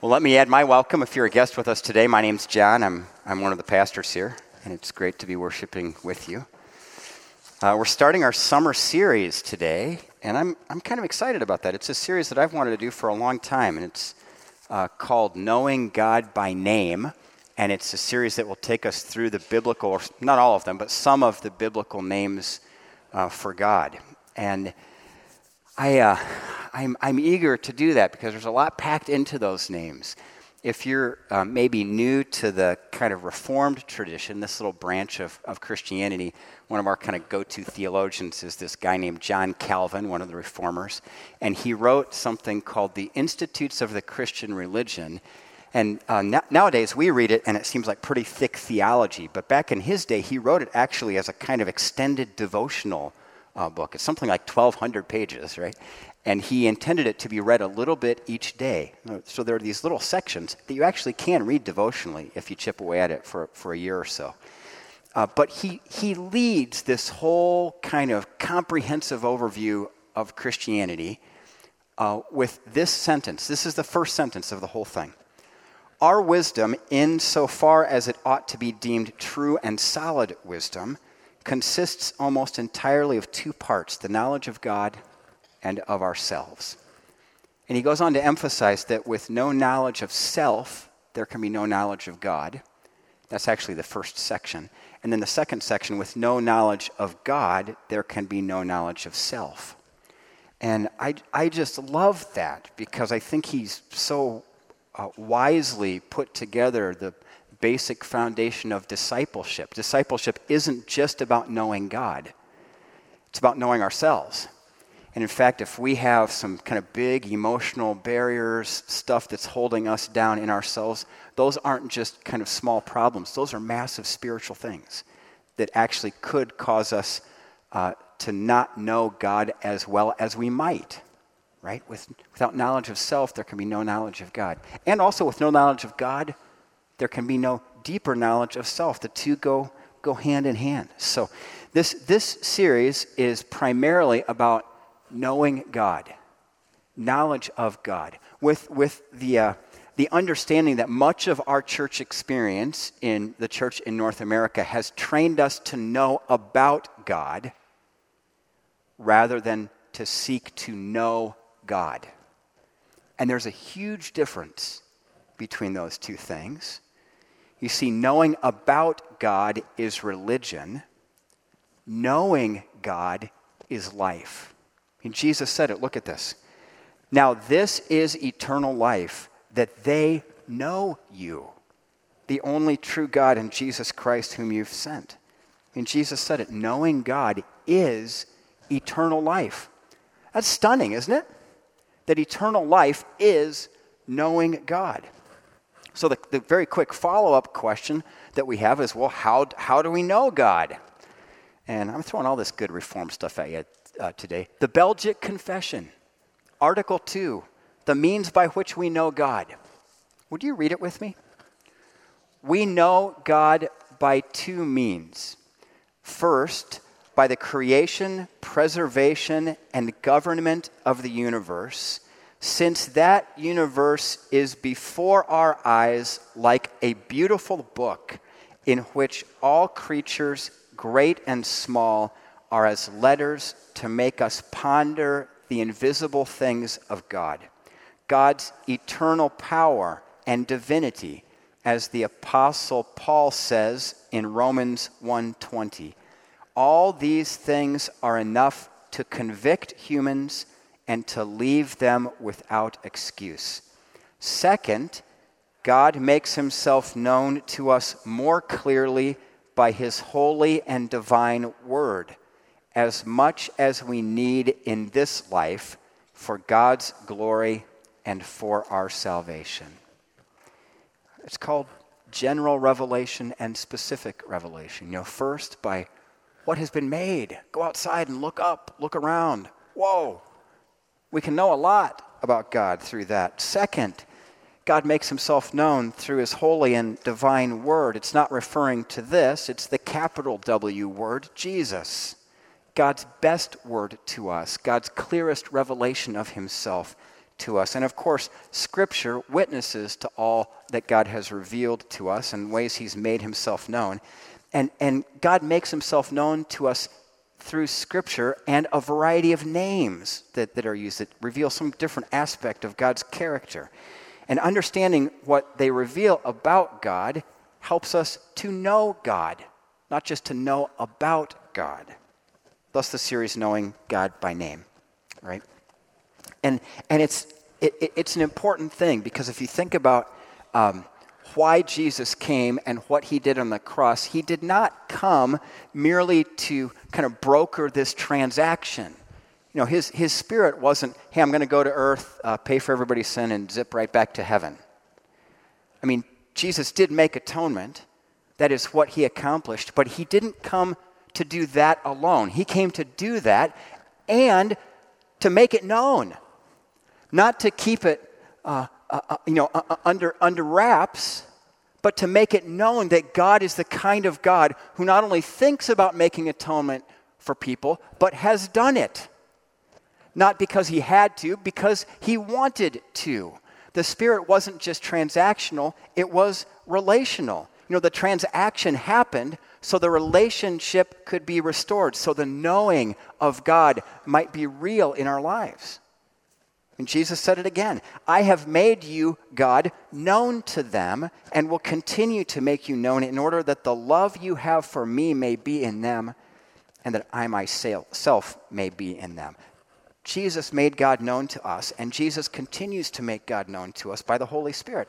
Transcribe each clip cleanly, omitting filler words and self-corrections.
Well, let me add my welcome. If you're a guest with us today, my name's John. I'm one of the pastors here, and it's great to be worshiping with you. We're starting our summer series today, and I'm kind of excited about that. It's a series that I've wanted to do for a long time, and it's called Knowing God by Name, and it's a series that will take us through the biblical, or not all of them, but some of the biblical names for God. And I'm eager to do that because there's a lot packed into those names. If you're maybe new to the kind of Reformed tradition, this little branch of Christianity, one of our kind of go-to theologians is this guy named John Calvin, one of the Reformers, and he wrote something called the Institutes of the Christian Religion. And nowadays we read it and it seems like pretty thick theology, but back in his day he wrote it actually as a kind of extended devotional book. It's something like 1,200 pages, right? And he intended it to be read a little bit each day. So there are these little sections that you actually can read devotionally if you chip away at it for a year or so. But he leads this whole kind of comprehensive overview of Christianity with this sentence. This is the first sentence of the whole thing. Our wisdom, insofar as it ought to be deemed true and solid wisdom, consists almost entirely of two parts, the knowledge of God and of ourselves. And he goes on to emphasize that with no knowledge of self, there can be no knowledge of God. That's actually the first section. And then the second section, with no knowledge of God, there can be no knowledge of self. And I just love that because I think he's so wisely put together the basic foundation of discipleship. Discipleship isn't just about knowing God. It's about knowing ourselves. And in fact, if we have some kind of big emotional barriers, stuff that's holding us down in ourselves, those aren't just kind of small problems. Those are massive spiritual things that actually could cause us to not know God as well as we might, right? Without knowledge of self, there can be no knowledge of God. And also with no knowledge of God, there can be no deeper knowledge of self. The two go hand in hand. So this series is primarily about knowing God, knowledge of God, with the understanding that much of our church experience in the church in North America has trained us to know about God rather than to seek to know God. And there's a huge difference between those two things. You see, knowing about God is religion. Knowing God is life. And Jesus said it. Look at this. Now this is eternal life, that they know you, the only true God, and Jesus Christ whom you've sent. And Jesus said it. Knowing God is eternal life. That's stunning, isn't it? That eternal life is knowing God. So the very quick follow-up question that we have is, well, how do we know God? And I'm throwing all this good Reform stuff at you today. The Belgic Confession, Article 2, the means by which we know God. Would you read it with me? We know God by two means. First, by the creation, preservation, and government of the universe, since that universe is before our eyes like a beautiful book in which all creatures, great and small, are as letters to make us ponder the invisible things of God, God's eternal power and divinity, as the Apostle Paul says in Romans 1:20. All these things are enough to convict humans and to leave them without excuse. Second, God makes himself known to us more clearly by his holy and divine word, as much as we need in this life for God's glory and for our salvation. It's called general revelation and specific revelation. You know, first by what has been made. Go outside and look up, look around. Whoa! We can know a lot about God through that. Second, God makes himself known through his holy and divine word. It's not referring to this. It's the capital W word, Jesus. God's best word to us, God's clearest revelation of himself to us. And of course, Scripture witnesses to all that God has revealed to us and ways he's made himself known. And God makes himself known to us through Scripture and a variety of names that are used that reveal some different aspect of God's character. And understanding what they reveal about God helps us to know God, not just to know about God. Thus the series Knowing God by Name, right? And it's an important thing, because if you think about why Jesus came and what he did on the cross, he did not come merely to kind of broker this transaction. You know, his spirit wasn't, hey, I'm going to go to earth, pay for everybody's sin, and zip right back to heaven. I mean, Jesus did make atonement. That is what he accomplished, but he didn't come to do that alone. He came to do that and to make it known, not to keep it under wraps, but to make it known that God is the kind of God who not only thinks about making atonement for people, but has done it. Not because he had to, because he wanted to. The Spirit wasn't just transactional, it was relational. You know, the transaction happened so the relationship could be restored, so the knowing of God might be real in our lives. And Jesus said it again, I have made you, God, known to them and will continue to make you known in order that the love you have for me may be in them and that I myself may be in them. Jesus made God known to us, and Jesus continues to make God known to us by the Holy Spirit.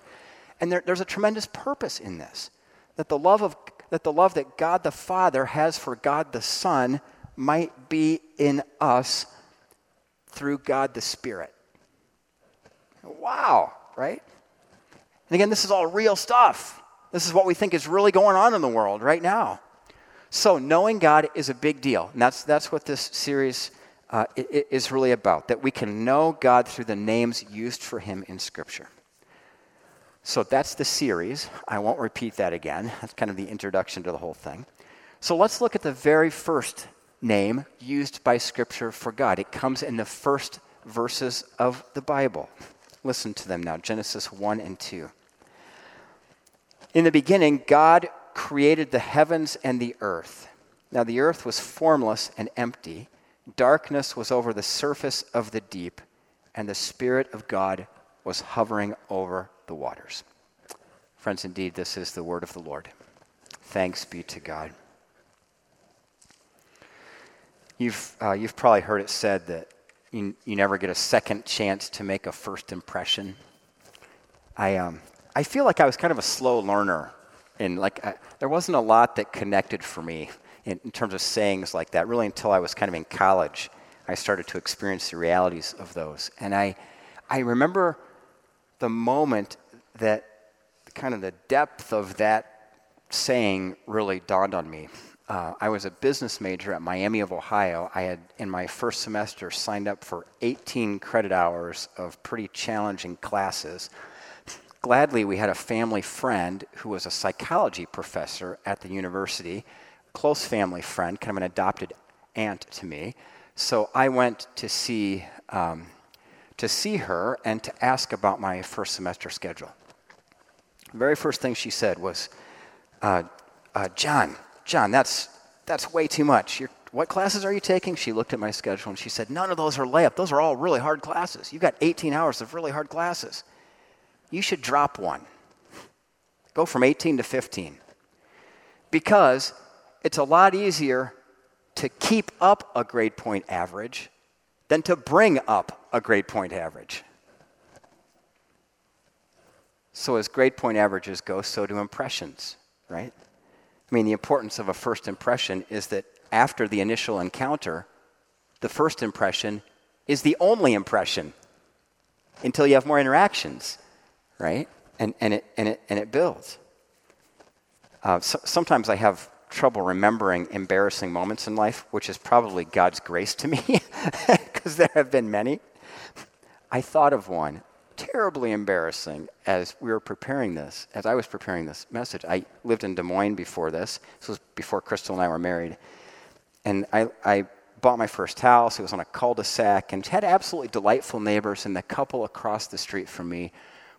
And there's a tremendous purpose in this, that the love that God the Father has for God the Son might be in us through God the Spirit. Wow, right? And again, this is all real stuff. This is what we think is really going on in the world right now. So knowing God is a big deal, and that's what this series is really about, that we can know God through the names used for him in Scripture. So that's the series. I won't repeat that again. That's kind of the introduction to the whole thing. So let's look at the very first name used by Scripture for God. It comes in the first verses of the Bible. Listen to them now, Genesis 1 and 2. In the beginning, God created the heavens and the earth. Now the earth was formless and empty. Darkness was over the surface of the deep, and the Spirit of God was hovering over the waters. Friends, indeed, this is the word of the Lord. Thanks be to God. You've probably heard it said that you never get a second chance to make a first impression. I feel like I was kind of a slow learner, and there wasn't a lot that connected for me in terms of sayings like that, really until I was kind of in college. I started to experience the realities of those. And I remember the moment that kind of the depth of that saying really dawned on me. I was a business major at Miami of Ohio. I had, in my first semester, signed up for 18 credit hours of pretty challenging classes. Gladly, we had a family friend who was a psychology professor at the university, close family friend, kind of an adopted aunt to me. So I went to see her and to ask about my first semester schedule. The very first thing she said was, John, that's way too much. What classes are you taking? She looked at my schedule and she said, none of those are layup. Those are all really hard classes. You've got 18 hours of really hard classes. You should drop one. Go from 18 to 15. Because it's a lot easier to keep up a grade point average than to bring up a grade point average. So as grade point averages go, so do impressions, right? I mean, the importance of a first impression is that after the initial encounter, the first impression is the only impression until you have more interactions, right? And it builds. Sometimes I have trouble remembering embarrassing moments in life, which is probably God's grace to me, because there have been many. I thought of one terribly embarrassing as I was preparing this message. I lived in Des Moines before this. This was before Crystal and I were married. And I bought my first house. It was on a cul-de-sac and had absolutely delightful neighbors. And the couple across the street from me,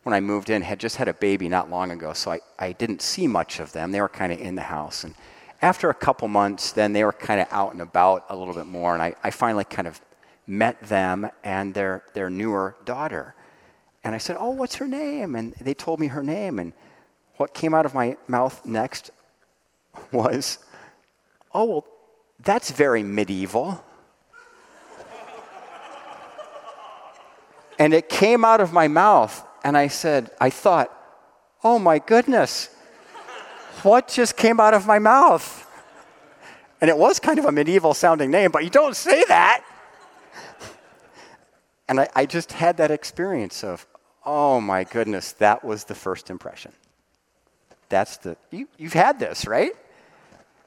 when I moved in, had just had a baby not long ago. So I didn't see much of them. They were kind of in the house. And after a couple months, then they were kind of out and about a little bit more. And I finally kind of met them and their newer daughter. And I said, "Oh, what's her name?" And they told me her name. And what came out of my mouth next was, "Oh, well, that's very medieval." And it came out of my mouth, and I thought, "Oh my goodness, what just came out of my mouth?" And it was kind of a medieval sounding name, but you don't say that. And I just had that experience of, oh my goodness, that was the first impression. That's you've had this, right?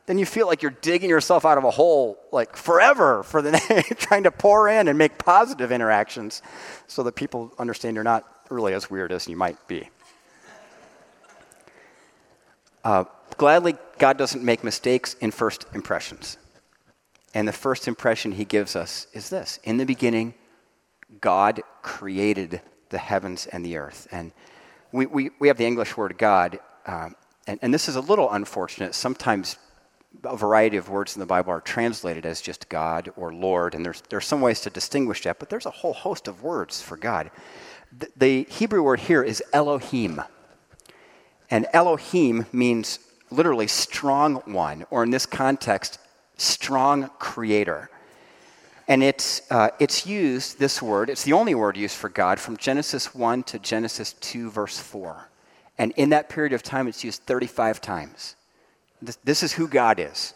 Then you feel like you're digging yourself out of a hole like forever for the trying to pour in and make positive interactions so that people understand you're not really as weird as you might be. Gladly, God doesn't make mistakes in first impressions. And the first impression he gives us is this. In the beginning, God created the heavens and the earth. And we have the English word God, and this is a little unfortunate. Sometimes a variety of words in the Bible are translated as just God or Lord, and there are some ways to distinguish that, but there's a whole host of words for God. The Hebrew word here is Elohim, and Elohim means literally strong one, or in this context, strong creator. And it's used, this word, it's the only word used for God from Genesis 1 to Genesis 2, verse 4. And in that period of time, it's used 35 times. This is who God is,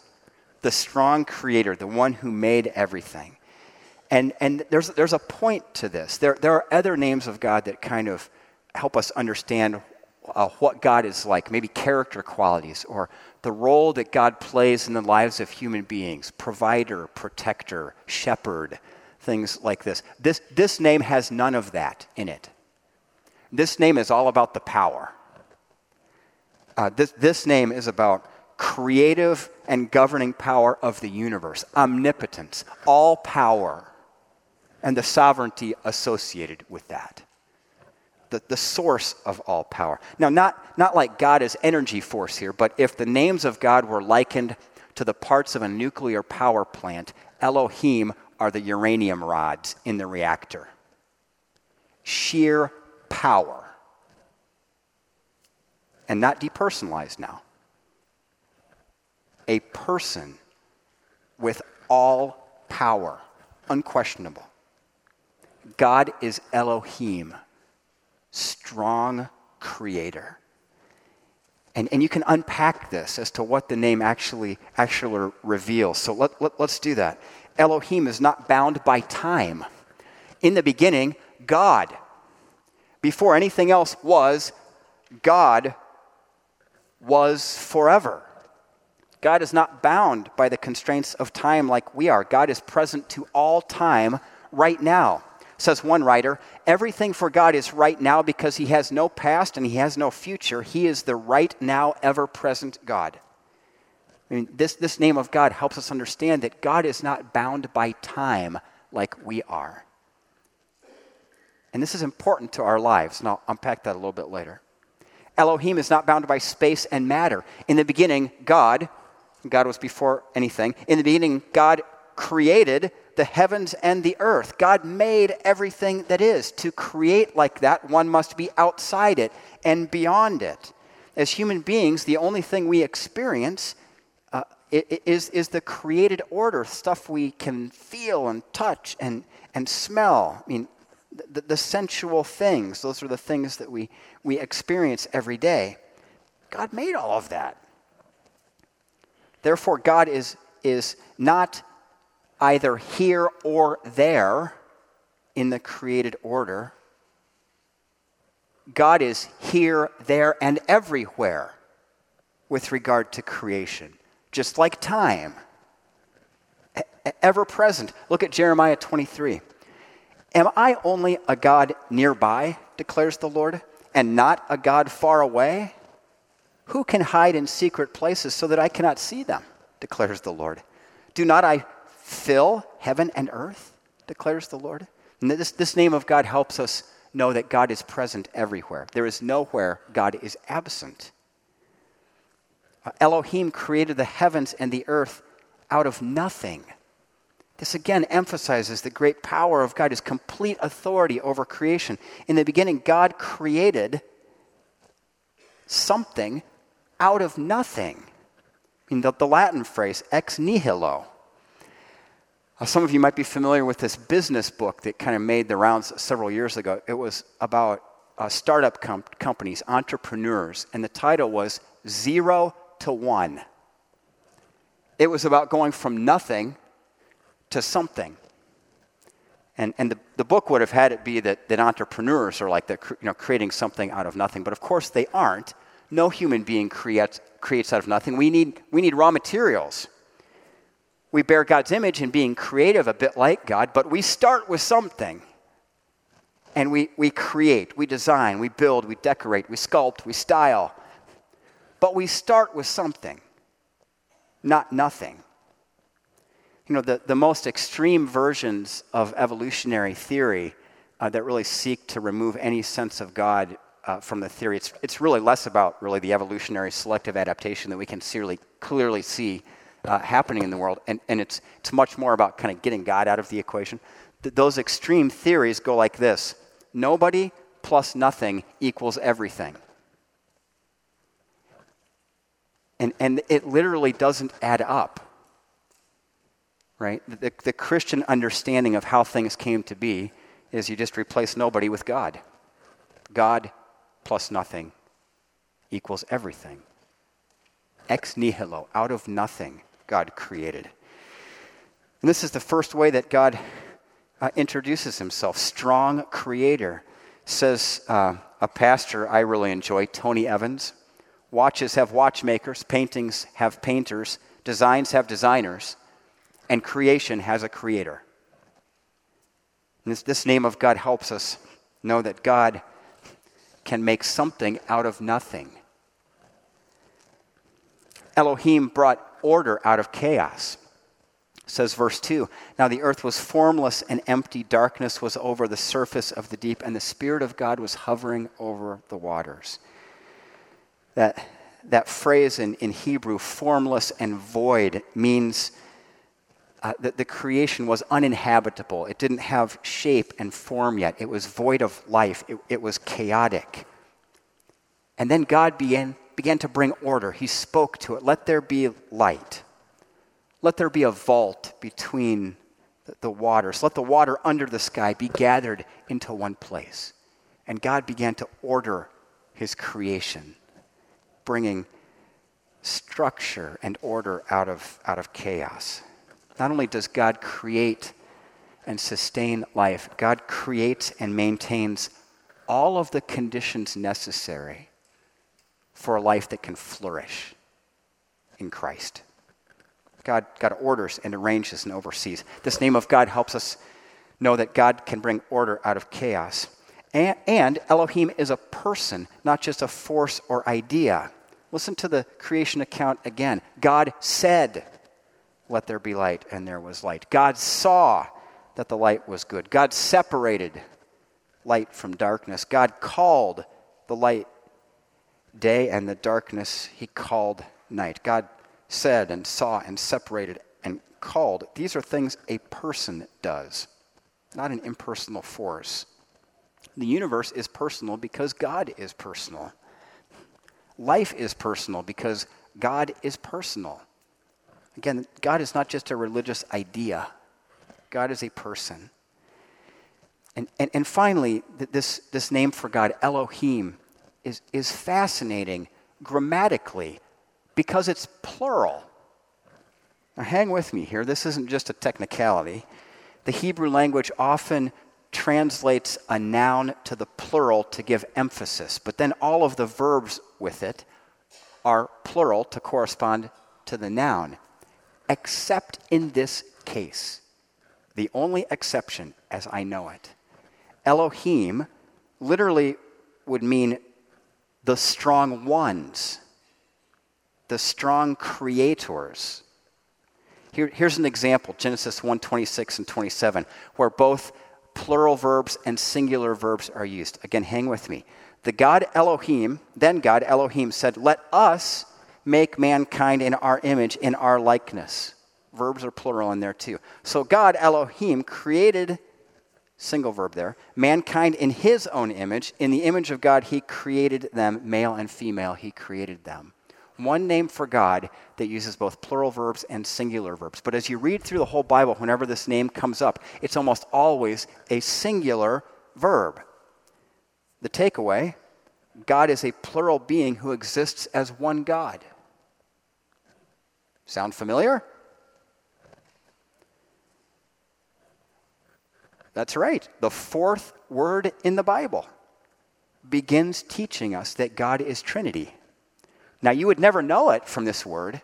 the strong creator, the one who made everything. And there's a point to this. There are other names of God that kind of help us understand what God is like, maybe character qualities or the role that God plays in the lives of human beings, provider, protector, shepherd, things like this. This name has none of that in it. This name is all about the power. This name is about creative and governing power of the universe, omnipotence, all power, and the sovereignty associated with that, the source of all power. Now, not like God is energy force here, but if the names of God were likened to the parts of a nuclear power plant, Elohim are the uranium rods in the reactor. Sheer power, and not depersonalized now. A person with all power, unquestionable. God is Elohim, strong creator. And you can unpack this as to what the name actually reveals. So let's do that. Elohim is not bound by time. In the beginning, God, before anything else was, God was forever. God is not bound by the constraints of time like we are. God is present to all time right now. Says one writer, everything for God is right now because he has no past and he has no future. He is the right now, ever-present God. I mean, this name of God helps us understand that God is not bound by time like we are. And this is important to our lives, and I'll unpack that a little bit later. Elohim is not bound by space and matter. In the beginning, God was before anything. In the beginning, God created the heavens and the earth. God made everything that is. To create like that, one must be outside it and beyond it. As human beings, the only thing we experience is the created order, stuff we can feel and touch and smell. I mean, the sensual things, those are the things that we experience every day. God made all of that. Therefore, God is not either here or there in the created order. God is here, there, and everywhere with regard to creation, just like time, ever present. Look at Jeremiah 23. "Am I only a God nearby, declares the Lord, and not a God far away? Who can hide in secret places so that I cannot see them, declares the Lord? Do not I fill heaven and earth, declares the Lord. And this name of God helps us know that God is present everywhere. There is nowhere God is absent. Elohim created the heavens and the earth out of nothing. This again emphasizes the great power of God, his complete authority over creation. In the beginning, God created something out of nothing. I mean, the Latin phrase, ex nihilo. Some of you might be familiar with this business book that kind of made the rounds several years ago. It was about startup companies, entrepreneurs, and the title was 0 to 1. It was about going from nothing to something. And the book would have had it be that entrepreneurs are like creating something out of nothing, but of course they aren't. No human being creates out of nothing. We need raw materials. We bear God's image in being creative, a bit like God, but we start with something. And we create, we design, we build, we decorate, we sculpt, we style. But we start with something, not nothing. You know, the most extreme versions of evolutionary theory that really seek to remove any sense of God from the theory, it's really less about really the evolutionary selective adaptation that we can clearly see happening in the world, and it's much more about kind of getting God out of the equation. Those extreme theories go like this: nobody plus nothing equals everything. And it literally doesn't add up, right? The Christian understanding of how things came to be is you just replace nobody with God. God plus nothing equals everything. Ex nihilo, out of nothing, God created. And this is the first way that God introduces himself, strong creator. Says a pastor I really enjoy, Tony Evans, watches have watchmakers, paintings have painters, designs have designers, and creation has a creator. And this name of God helps us know that God can make something out of nothing. Elohim brought order out of chaos. Says verse 2, now the earth was formless and empty, darkness was over the surface of the deep, and the Spirit of God was hovering over the waters. That phrase in Hebrew, formless and void, means that the creation was uninhabitable. It didn't have shape and form yet. It was void of life. It was chaotic. And then God began to bring order. He spoke to it. Let there be light. Let there be a vault between the waters. Let the water under the sky be gathered into one place. And God began to order his creation, bringing structure and order out of chaos. Not only does God create and sustain life, God creates and maintains all of the conditions necessary for a life that can flourish in Christ. God orders and arranges and oversees. This name of God helps us know that God can bring order out of chaos. And Elohim is a person, not just a force or idea. Listen to the creation account again. God said, let there be light, and there was light. God saw that the light was good. God separated light from darkness. God called the light day, and the darkness he called night. God said and saw and separated and called. These are things a person does, not an impersonal force. The universe is personal because God is personal. Life is personal because God is personal. Again, God is not just a religious idea. God is a person. And finally, this name for God, Elohim, is fascinating grammatically because it's plural. Now hang with me here. This isn't just a technicality. The Hebrew language often translates a noun to the plural to give emphasis, but then all of the verbs with it are plural to correspond to the noun. Except in this case, the only exception as I know it, Elohim literally would mean the strong ones, the strong creators. Here's an example, Genesis 1:26 and 27, where both plural verbs and singular verbs are used. Again, hang with me. Then God Elohim said, "Let us make mankind in our image, in our likeness." Verbs are plural in there too. So God Elohim created, single verb there, mankind in his own image. In the image of God, he created them, male and female, he created them. One name for God that uses both plural verbs and singular verbs. But as you read through the whole Bible, whenever this name comes up, it's almost always a singular verb. The takeaway, God is a plural being who exists as one God. Sound familiar? That's right. The fourth word in the Bible begins teaching us that God is Trinity. Now, you would never know it from this word.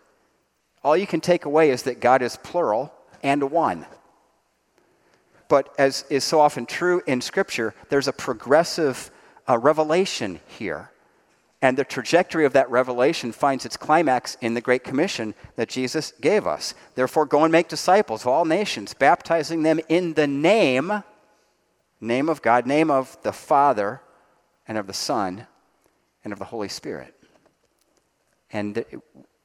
All you can take away is that God is plural and one. But as is so often true in Scripture, there's a progressive revelation here. And the trajectory of that revelation finds its climax in the Great Commission that Jesus gave us. Therefore, go and make disciples of all nations, baptizing them in the name of God, name of the Father, and of the Son, and of the Holy Spirit. And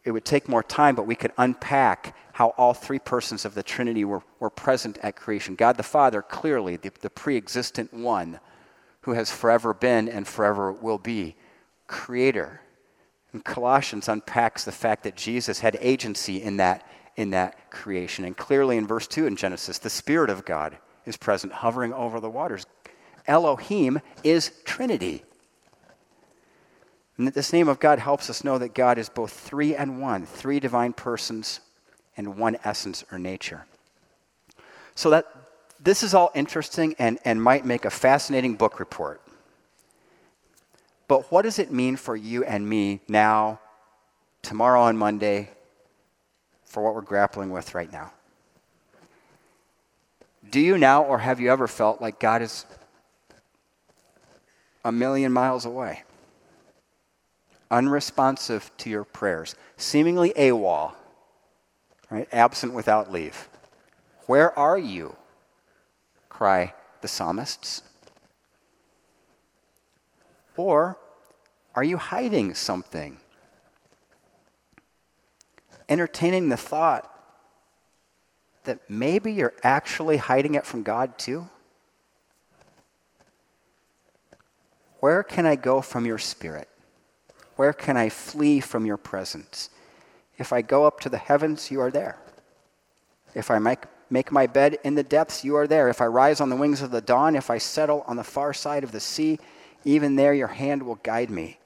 it would take more time, but we could unpack how all three persons of the Trinity were present at creation. God the Father, clearly the pre-existent one who has forever been and forever will be, creator. And Colossians unpacks the fact that Jesus had agency in that creation. And clearly in verse 2 in Genesis, the Spirit of God is present, hovering over the waters. Elohim is Trinity. And that this name of God helps us know that God is both three and one, three divine persons and one essence or nature. So that this is all interesting and might make a fascinating book report. But what does it mean for you and me now, tomorrow and Monday, for what we're grappling with right now? Do you now or have you ever felt like God is a million miles away? Unresponsive to your prayers, seemingly AWOL, right? Absent without leave. Where are you? Cry the psalmists. Or are you hiding something? Entertaining the thought that maybe you're actually hiding it from God too? Where can I go from your Spirit? Where can I flee from your presence? If I go up to the heavens, you are there. If I make my bed in the depths, you are there. If I rise on the wings of the dawn, if I settle on the far side of the sea, even there your hand will guide me.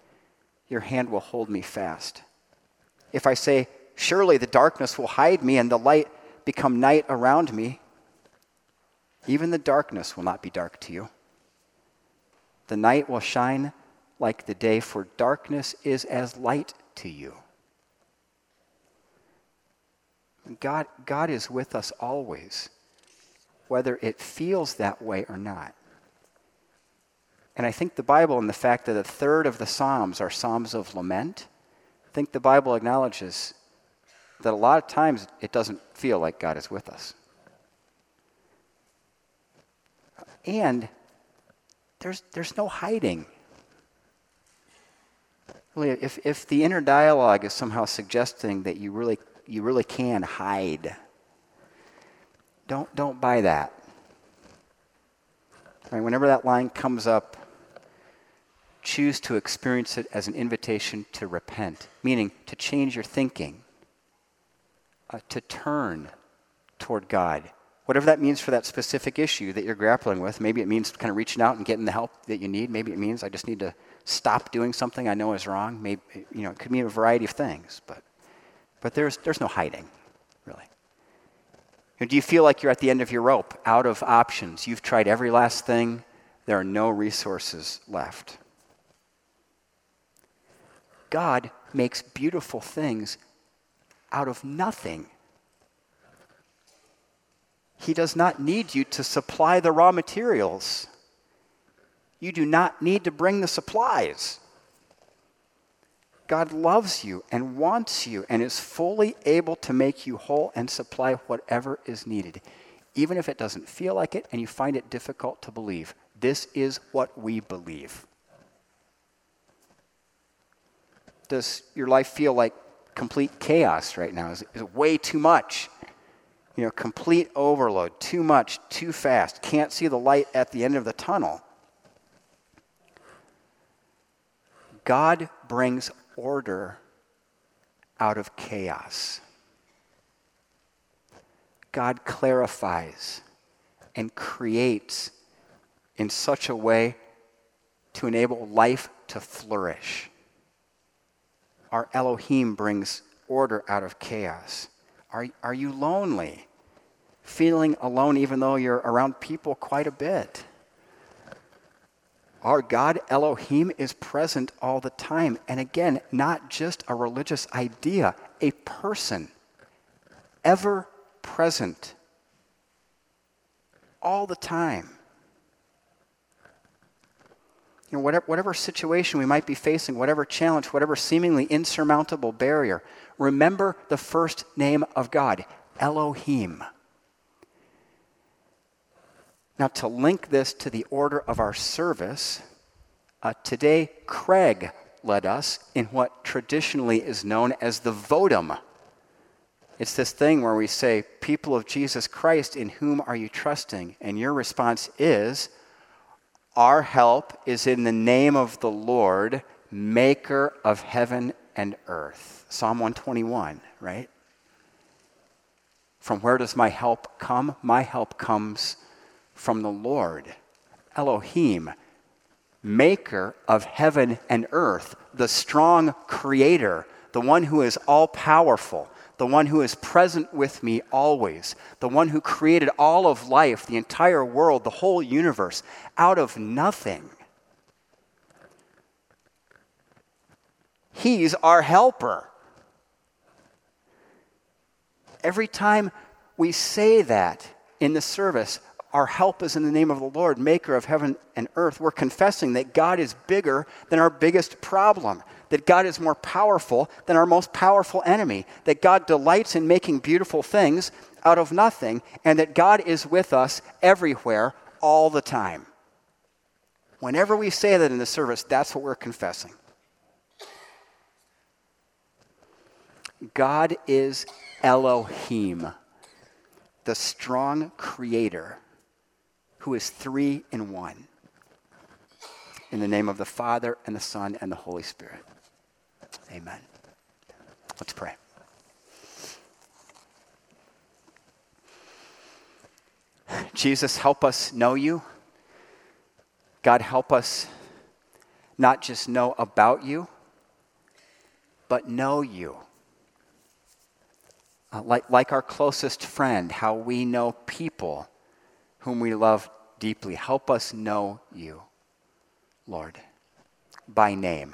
Your hand will hold me fast. If I say, surely the darkness will hide me and the light become night around me, even the darkness will not be dark to you. The night will shine like the day, for darkness is as light to you. God is with us always, whether it feels that way or not. And I think the Bible and the fact that a third of the Psalms are Psalms of lament, I think the Bible acknowledges that a lot of times it doesn't feel like God is with us. And there's no hiding. If the inner dialogue is somehow suggesting that you really can hide, don't buy that. Right, whenever that line comes up, choose to experience it as an invitation to repent, meaning to change your thinking, to turn toward God. Whatever that means for that specific issue that you're grappling with, maybe it means kind of reaching out and getting the help that you need. Maybe it means I just need to stop doing something I know is wrong. Maybe, it could mean a variety of things, but there's no hiding, really. And do you feel like you're at the end of your rope, out of options? You've tried every last thing. There are no resources left. God makes beautiful things out of nothing. He does not need you to supply the raw materials. You do not need to bring the supplies. God loves you and wants you and is fully able to make you whole and supply whatever is needed, even if it doesn't feel like it and you find it difficult to believe. This is what we believe. Does your life feel like complete chaos right now? Is it way too much? You know, complete overload, too much, too fast, can't see the light at the end of the tunnel. God brings order out of chaos. God clarifies and creates in such a way to enable life to flourish. Our Elohim brings order out of chaos. Are you lonely? Feeling alone even though you're around people quite a bit? Our God Elohim is present all the time. And again, not just a religious idea, a person, ever present, all the time. You know, whatever situation we might be facing, whatever challenge, whatever seemingly insurmountable barrier, remember the first name of God, Elohim. Now, to link this to the order of our service, today Craig led us in what traditionally is known as the votum. It's this thing where we say, people of Jesus Christ, in whom are you trusting? And your response is, our help is in the name of the Lord, maker of heaven and earth. Psalm 121, right? From where does my help come? My help comes from the Lord, Elohim, maker of heaven and earth, the strong creator, the one who is all-powerful, the one who is present with me always, the one who created all of life, the entire world, the whole universe, out of nothing. He's our helper. Every time we say that in the service, our help is in the name of the Lord, maker of heaven and earth, we're confessing that God is bigger than our biggest problem, that God is more powerful than our most powerful enemy, that God delights in making beautiful things out of nothing, and that God is with us everywhere, all the time. Whenever we say that in the service, that's what we're confessing. God is Elohim, the strong creator, who is three in one. In the name of the Father, and the Son, and the Holy Spirit. Amen. Let's pray. Jesus, help us know you. God, help us not just know about you, but know you. Like our closest friend, how we know people whom we love deeply. Help us know you, Lord, by name.